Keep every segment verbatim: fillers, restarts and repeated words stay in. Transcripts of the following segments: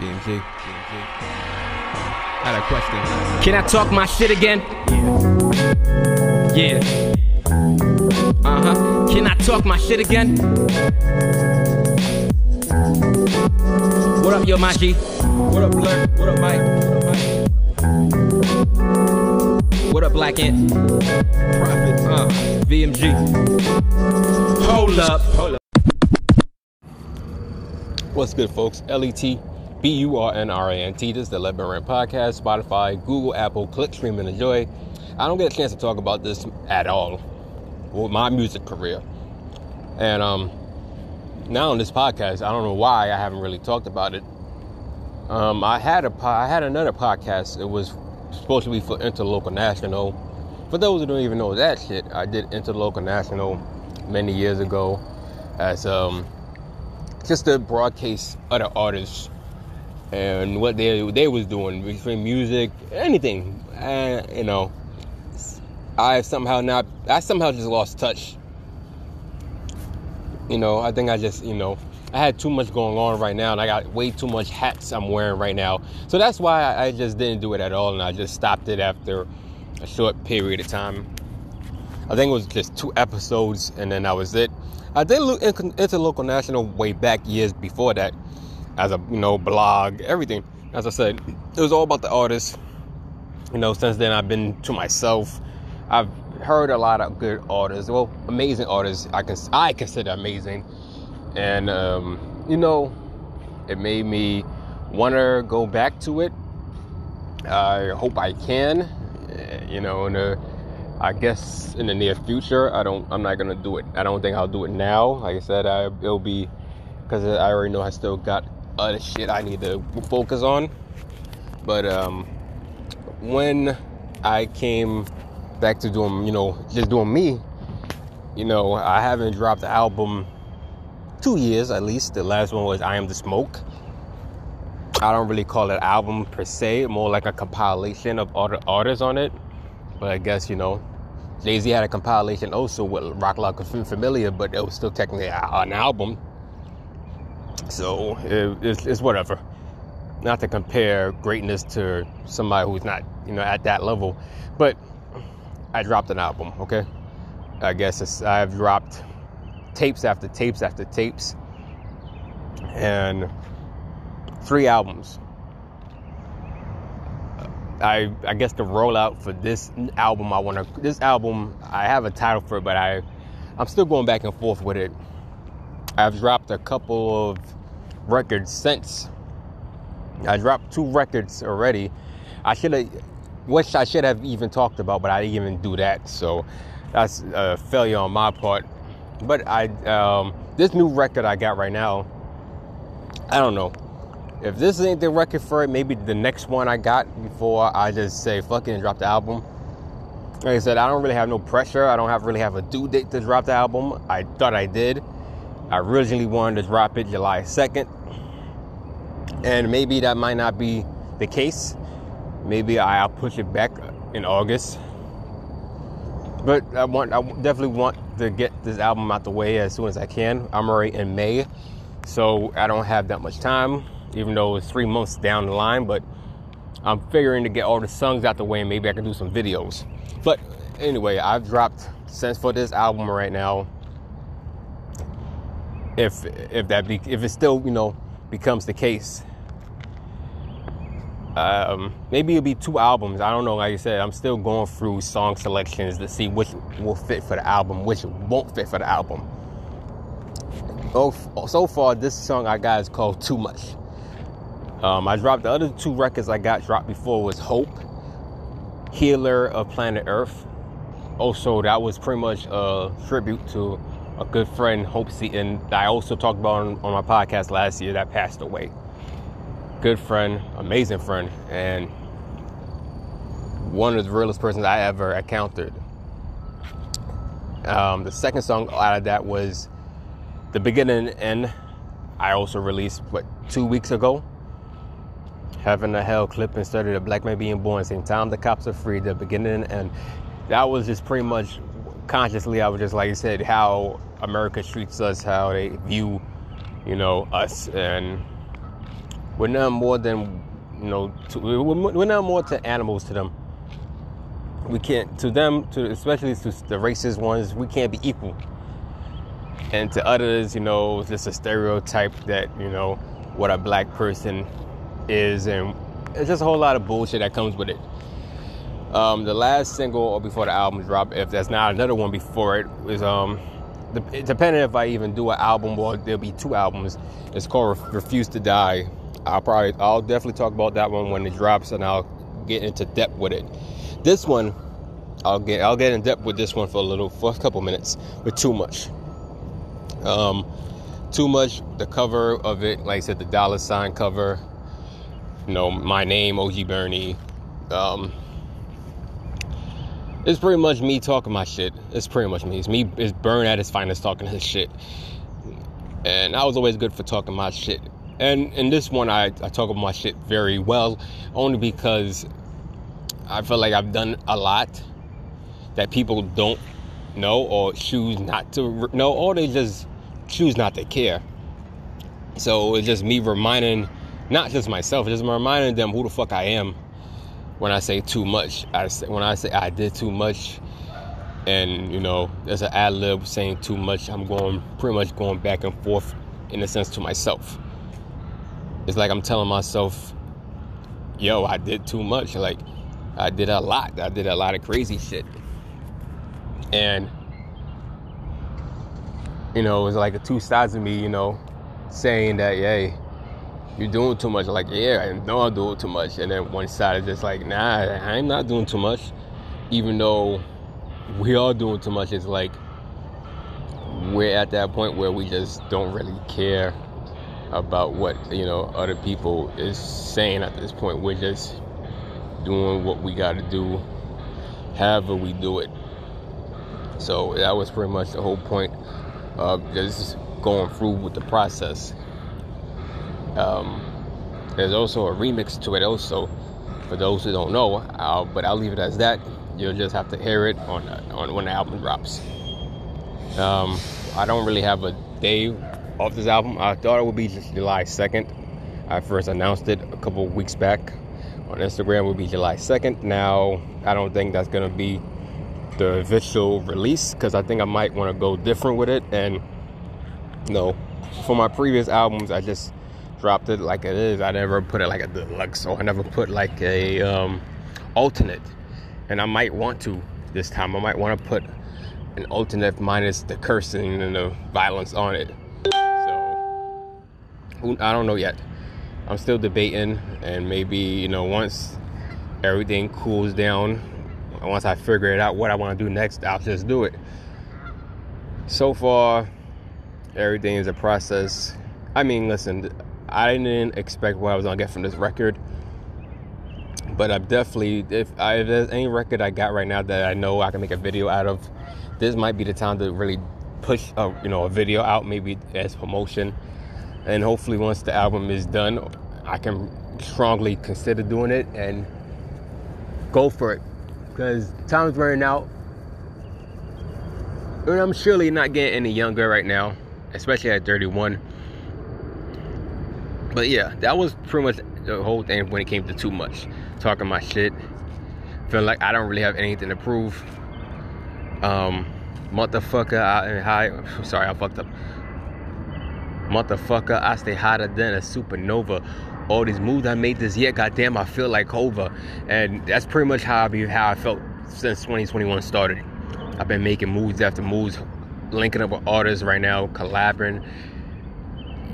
D M Z. I had a question. Can I talk my shit again? Yeah. Yeah. Uh-huh. Can I talk my shit again? What up, yo, Maji? What up, Blur? What up, Mike? What up, Mike? What up, Black Ant? Prophet, uh, V M G. Hold up. Hold up. What's good, folks? L E T. B U R N R A N T. This is the Let Burn Rant Podcast, Spotify, Google, Apple, click, stream, and enjoy. I don't get a chance to talk about this at all with my music career. And um, now on this podcast, I don't know why I haven't really talked about it. Um, I had a po- I had another podcast. It was supposed to be for Interlocal National. For those who don't even know that shit, I did Interlocal National many years ago as um, just to broadcast other artists and what they they was doing between music, anything, uh, you know. I somehow not, I somehow just lost touch. You know, I think I just, you know, I had too much going on right now, and I got way too much hats I'm wearing right now. So that's why I, I just didn't do it at all, and I just stopped it after a short period of time. I think it was just two episodes, and then that was it. I did Interlocal National way back years before that, as a, you know, blog, everything. As I said, it was all about the artists. You know, since then I've been to myself. I've heard a lot of good artists, well, amazing artists. I can I consider amazing, and um, you know, it made me want to go back to it. I hope I can, you know, in the, I guess in the near future. I don't. I'm not gonna do it. I don't think I'll do it now. Like I said, I, it'll be because I already know I still got other shit I need to focus on. But um, when I came back to doing, you know, just doing me, you know, I haven't dropped the album two years at least. The last one was I Am the Smoke. I don't really call it album per se, more like a compilation of all the artists on it. But I guess, you know, Jay-Z had a compilation also with Rock Lock and Familiar, but it was still technically an album. So it, it's, it's whatever. Not to compare greatness to somebody who's not, you know, at that level. But I dropped an album, okay? I guess it's, I've dropped tapes after tapes after tapes. And three albums. I I guess the rollout for this album, I want to... This album, I have a title for it, but I, I'm still going back and forth with it. I've dropped a couple of records since. I dropped two records already. I should have... Which I should have even talked about, but I didn't even do that. So that's a failure on my part. But I, um, this new record I got right now, I don't know. If this ain't the record for it, maybe the next one I got before I just say fuck it and drop the album. Like I said, I don't really have no pressure. I don't have really have a due date to drop the album. I thought I did. I originally wanted to drop it July second. And maybe that might not be the case. Maybe I'll push it back in August. But I want, I definitely want to get this album out the way as soon as I can. I'm already in May, so I don't have that much time, even though it's three months down the line. But I'm figuring to get all the songs out the way, and maybe I can do some videos. But anyway, I've dropped since for this album right now. If if that be, if it still, you know, becomes the case. Um, maybe it'll be two albums. I don't know. Like I said, I'm still going through song selections to see which will fit for the album, which won't fit for the album. Both, so far, this song I got is called Too Much. Um, I dropped the other two records I got dropped before was Hope, Healer of Planet Earth. Also, that was pretty much a tribute to a good friend, Hope Seaton, that I also talked about on, on my podcast last year that passed away. Good friend, amazing friend, and one of the realest persons I ever encountered. Um, the second song out of that was The Beginning and End. I also released, what, two weeks ago? Heaven to Hell clip inserted, a black man being born, same time the cops are free, The Beginning and End. That was just pretty much consciously, I was just, like you said, how America treats us, how they view, you know, us, and We're not more than, you know, to, we're not more to animals to them. We can't, to them, to especially to the racist ones, we can't be equal. And to others, you know, it's just a stereotype that, you know, what a black person is, and it's just a whole lot of bullshit that comes with it. Um, the last single, or before the album dropped, if that's not another one before it, is um, the, depending if I even do an album, or there'll be two albums. It's called "Refuse to Die." I'll probably, I'll definitely talk about that one when it drops, and I'll get into depth with it. This one, I'll get, I'll get in depth with this one for a little, for a couple minutes, but too much. Um, too much. The cover of it, like I said, the dollar sign cover. You know, my name, O G Bernie. Um, It's pretty much me talking my shit. It's pretty much me. It's me. It's Burn at his finest talking his shit. And I was always good for talking my shit. And in this one, I, I talk about my shit very well, only because I feel like I've done a lot that people don't know or choose not to know, or they just choose not to care. So it's just me reminding, not just myself, it's just reminding them who the fuck I am. When I say too much, I say, when I say I did too much, and, you know, there's an ad-lib saying too much, I'm going, pretty much going back and forth, in a sense, to myself. It's like I'm telling myself, yo, I did too much. Like, I did a lot. I did a lot of crazy shit. And, you know, it's like a two sides of me, you know, saying that, hey, you're doing too much. Like, yeah, I know I'm doing too much. And then one side is just like, nah, I'm not doing too much. Even though we are doing too much, it's like we're at that point where we just don't really care about what, you know, other people is saying at this point. We're just doing what we got to do, however we do it. So that was pretty much the whole point of just going through with the process. Um, there's also a remix to it also, for those who don't know, I'll, but I'll leave it as that. You'll just have to hear it on, on when the album drops. Um, I don't really have a day off this album. I thought it would be just July second. I first announced it a couple of weeks back on Instagram. It would be July second. Now, I don't think that's going to be the official release, because I think I might want to go different with it. And, you know, for my previous albums, I just dropped it like it is. I never put it like a deluxe, or I never put like a um, alternate. And I might want to this time. I might want to put an alternate minus the cursing and the violence on it. So I don't know yet. I'm still debating, and maybe, you know, once everything cools down, once I figure it out what I want to do next, I'll just do it. So far, everything is a process. I mean, listen, I didn't expect what I was going to get from this record, but I'm definitely, if, I, if there's any record I got right now that I know I can make a video out of, this might be the time to really push a, you know, a video out, maybe as promotion. And hopefully once the album is done, I can strongly consider doing it and go for it, because time's running out, and I'm surely not getting any younger right now, especially at thirty-one. But yeah, that was pretty much the whole thing when it came to too much. Talking my shit. Feeling like I don't really have anything to prove. Um, motherfucker, I, hi, I'm sorry, I fucked up. Motherfucker, I stay hotter than a supernova. All these moves I made this year, goddamn, I feel like Hova. And that's pretty much how I, be, how I felt since twenty twenty-one started. I've been making moves after moves, linking up with artists right now, collabing,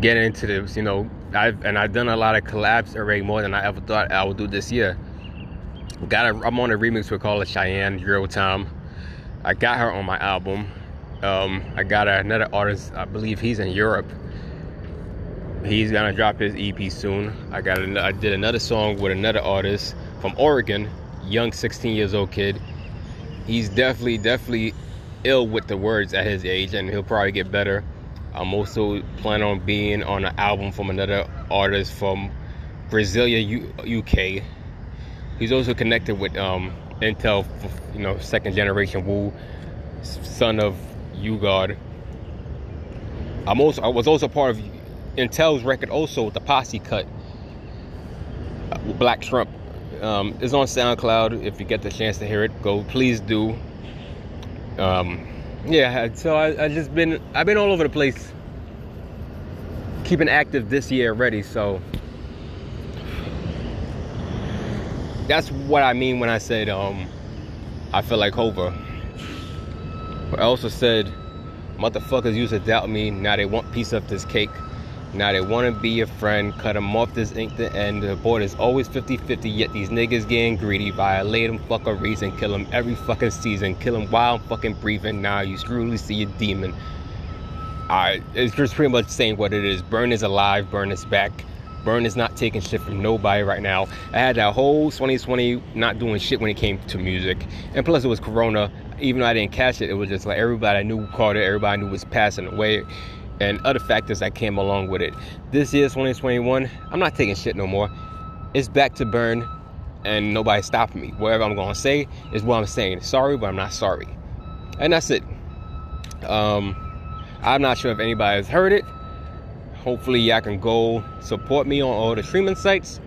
getting into this, you know, I've, and I've done a lot of collabs already, more than I ever thought I would do this year. Got a, I'm on a remix with Call of Cheyenne, Real Time. I got her on my album. Um, I got another artist, I believe he's in Europe. He's gonna drop his E P soon. I got, an, I did another song with another artist from Oregon, young sixteen years old kid. He's definitely, definitely ill with the words at his age, and he'll probably get better. I'm also planning on being on an album from another artist from Brasilia, U- UK. He's also connected with um, Intel, you know, second generation Wu, son of U-God. I'm also, I was also part of Intel's record also, the Posse Cut. Black Trump. Um, it's on SoundCloud. If you get the chance to hear it, go, please do. Um, yeah, so I, I just been, I've been all over the place, keeping active this year already. So that's what I mean when I said um, I feel like Hover. But I also said, motherfuckers used to doubt me. Now they want piece of this cake. Now they want to be your friend. Cut them off this ink to end. The board is always fifty fifty, yet these niggas getting greedy. Violate them, fuck a reason. Kill them every fucking season. Kill them while I'm fucking breathing. Now you truly see a demon. Alright, it's just pretty much saying what it is. Burn is alive. Burn is back. Burn is not taking shit from nobody right now. I had that whole twenty twenty not doing shit when it came to music. And plus it was Corona. Even though I didn't catch it, it was just like everybody I knew caught it. Everybody I knew was passing away. And other factors that came along with it. This year, twenty twenty-one, I'm not taking shit no more. It's back to burn, and nobody stopping me. Whatever I'm gonna say is what I'm saying. Sorry, but I'm not sorry, and that's it. Um, I'm not sure if anybody has heard it. Hopefully, y'all can go support me on all the streaming sites.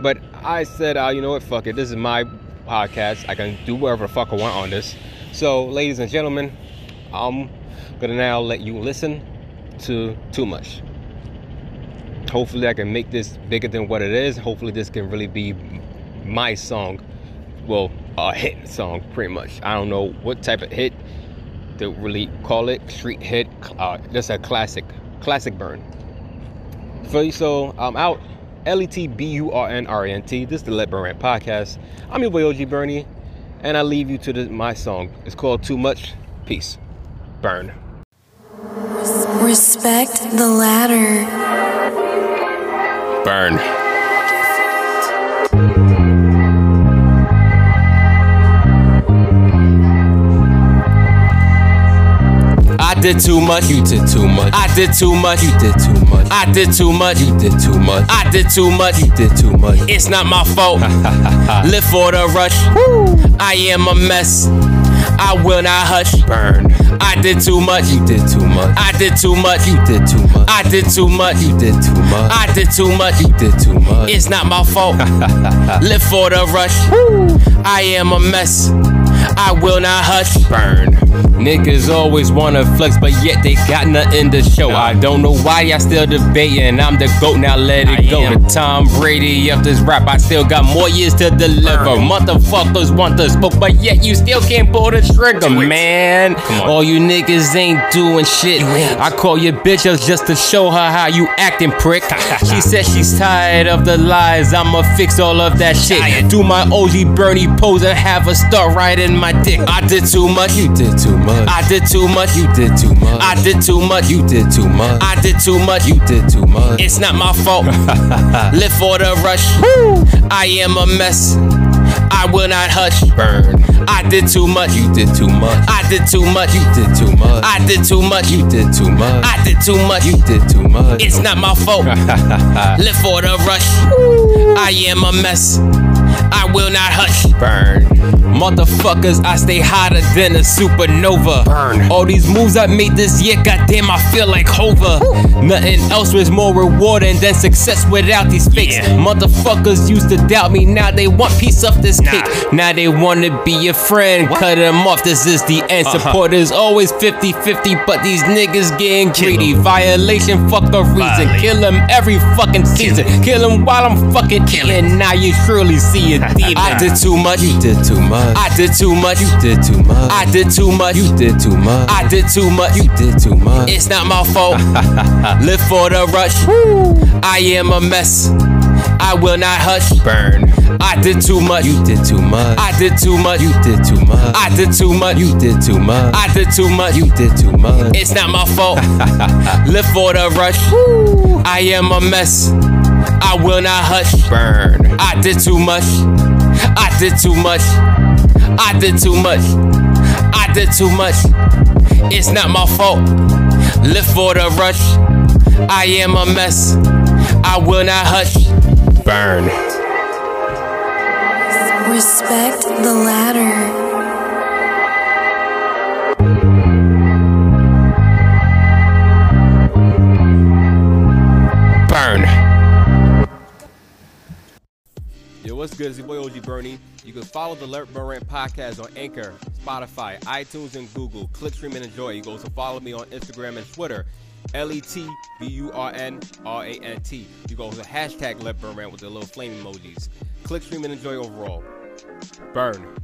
But I said, uh, you know what? Fuck it. This is my podcast. I can do whatever the fuck I want on this. So, ladies and gentlemen, I'm gonna now let you listen to too much. Hopefully I can make this bigger than what it is. Hopefully this can really be my song. Well, a hit song, pretty much. I don't know what type of hit to really call it. Street hit, uh, just a classic, classic burn. So, so I'm out. L E T B U R N R E N T. This is the Let Burn Rant Podcast. I'm your boy O G Bernie, and I leave you to the, my song. It's called Too Much. Peace. Burn. Respect the ladder. Burn. I did too much. You did too much. I did too much. You did too much. I did too much. You did too much. I did too much. You did too much. It's not my fault. Live for the rush. Woo. I am a mess. I will not hush. Burn. I did too much. You did too much. I did too much. You did too much. I did too much. You did too much. I did too much. You did too much. It's not my fault. Live for the rush. Woo. I am a mess. I will not hush. Burn. Niggas always wanna flex, but yet they got nothing to show. I don't know why y'all still debating. I'm the GOAT, now let it I go. Am. The Tom Brady of this rap, I still got more years to deliver. Burn. Motherfuckers want the smoke, but yet you still can't pull the trigger, man. All you niggas ain't doing shit. I call your bitch up just to show her how you acting, prick. She said she's tired of the lies. I'ma fix all of that shit. Do my O G Bernie pose and have her start riding my dick. I did too much. You did too much. I did too much. You did too much. I did too much. You did too much. I did too much. You did too much. It's not my fault. Live for the rush. Woo. I am a mess. I will not hush. Burn. I did too much. You did too much. I did too much. You did too much. I did too much. You did too much. I did too much. You did too much. It's not my fault. Live for the rush. Woo. I am a mess. I will not hush. Burn. Motherfuckers, I stay hotter than a supernova. Burn. All these moves I made this year, goddamn, I feel like Hover. Woo. Nothing else was more rewarding than success without these fakes. Yeah. Motherfuckers used to doubt me, now they want piece of this nah. cake. Now they wanna be your friend. What? Cut them off, this is the end. Uh-huh. Supporters always fifty fifty, but these niggas getting greedy. Violation, fuck a reason. Violate. Kill them every fucking season. Kill them, Kill them while I'm fucking killing. Now you truly see it. I did too much. You did too much. I did too much. You did too much. I did too much. You did too much. I did too much. You did too much. It's not my fault. Live for the rush. Woo. I am a mess. I will not hush. Burn. I did too much. You did too much. I did too much. You did too much. I did too much. You did too much. I did too much. You did too much. It's not my fault. Live for the rush. Woo. I am a mess. I will not hush. Burn. I did too much. I did too much. I did too much. I did too much. It's not my fault. Live for the rush. I am a mess. I will not hush. Burn. Respect the ladder. what's good? It's your boy O G Bernie. You can follow the Lurk Burn Rant podcast on Anchor, Spotify, iTunes, and Google. Click, stream, and enjoy. You can also follow me on Instagram and Twitter, L E T B U R N R A N T. You can also hashtag Lurk Burn Rant with the little flame emojis. Click, stream, and enjoy overall. Burn.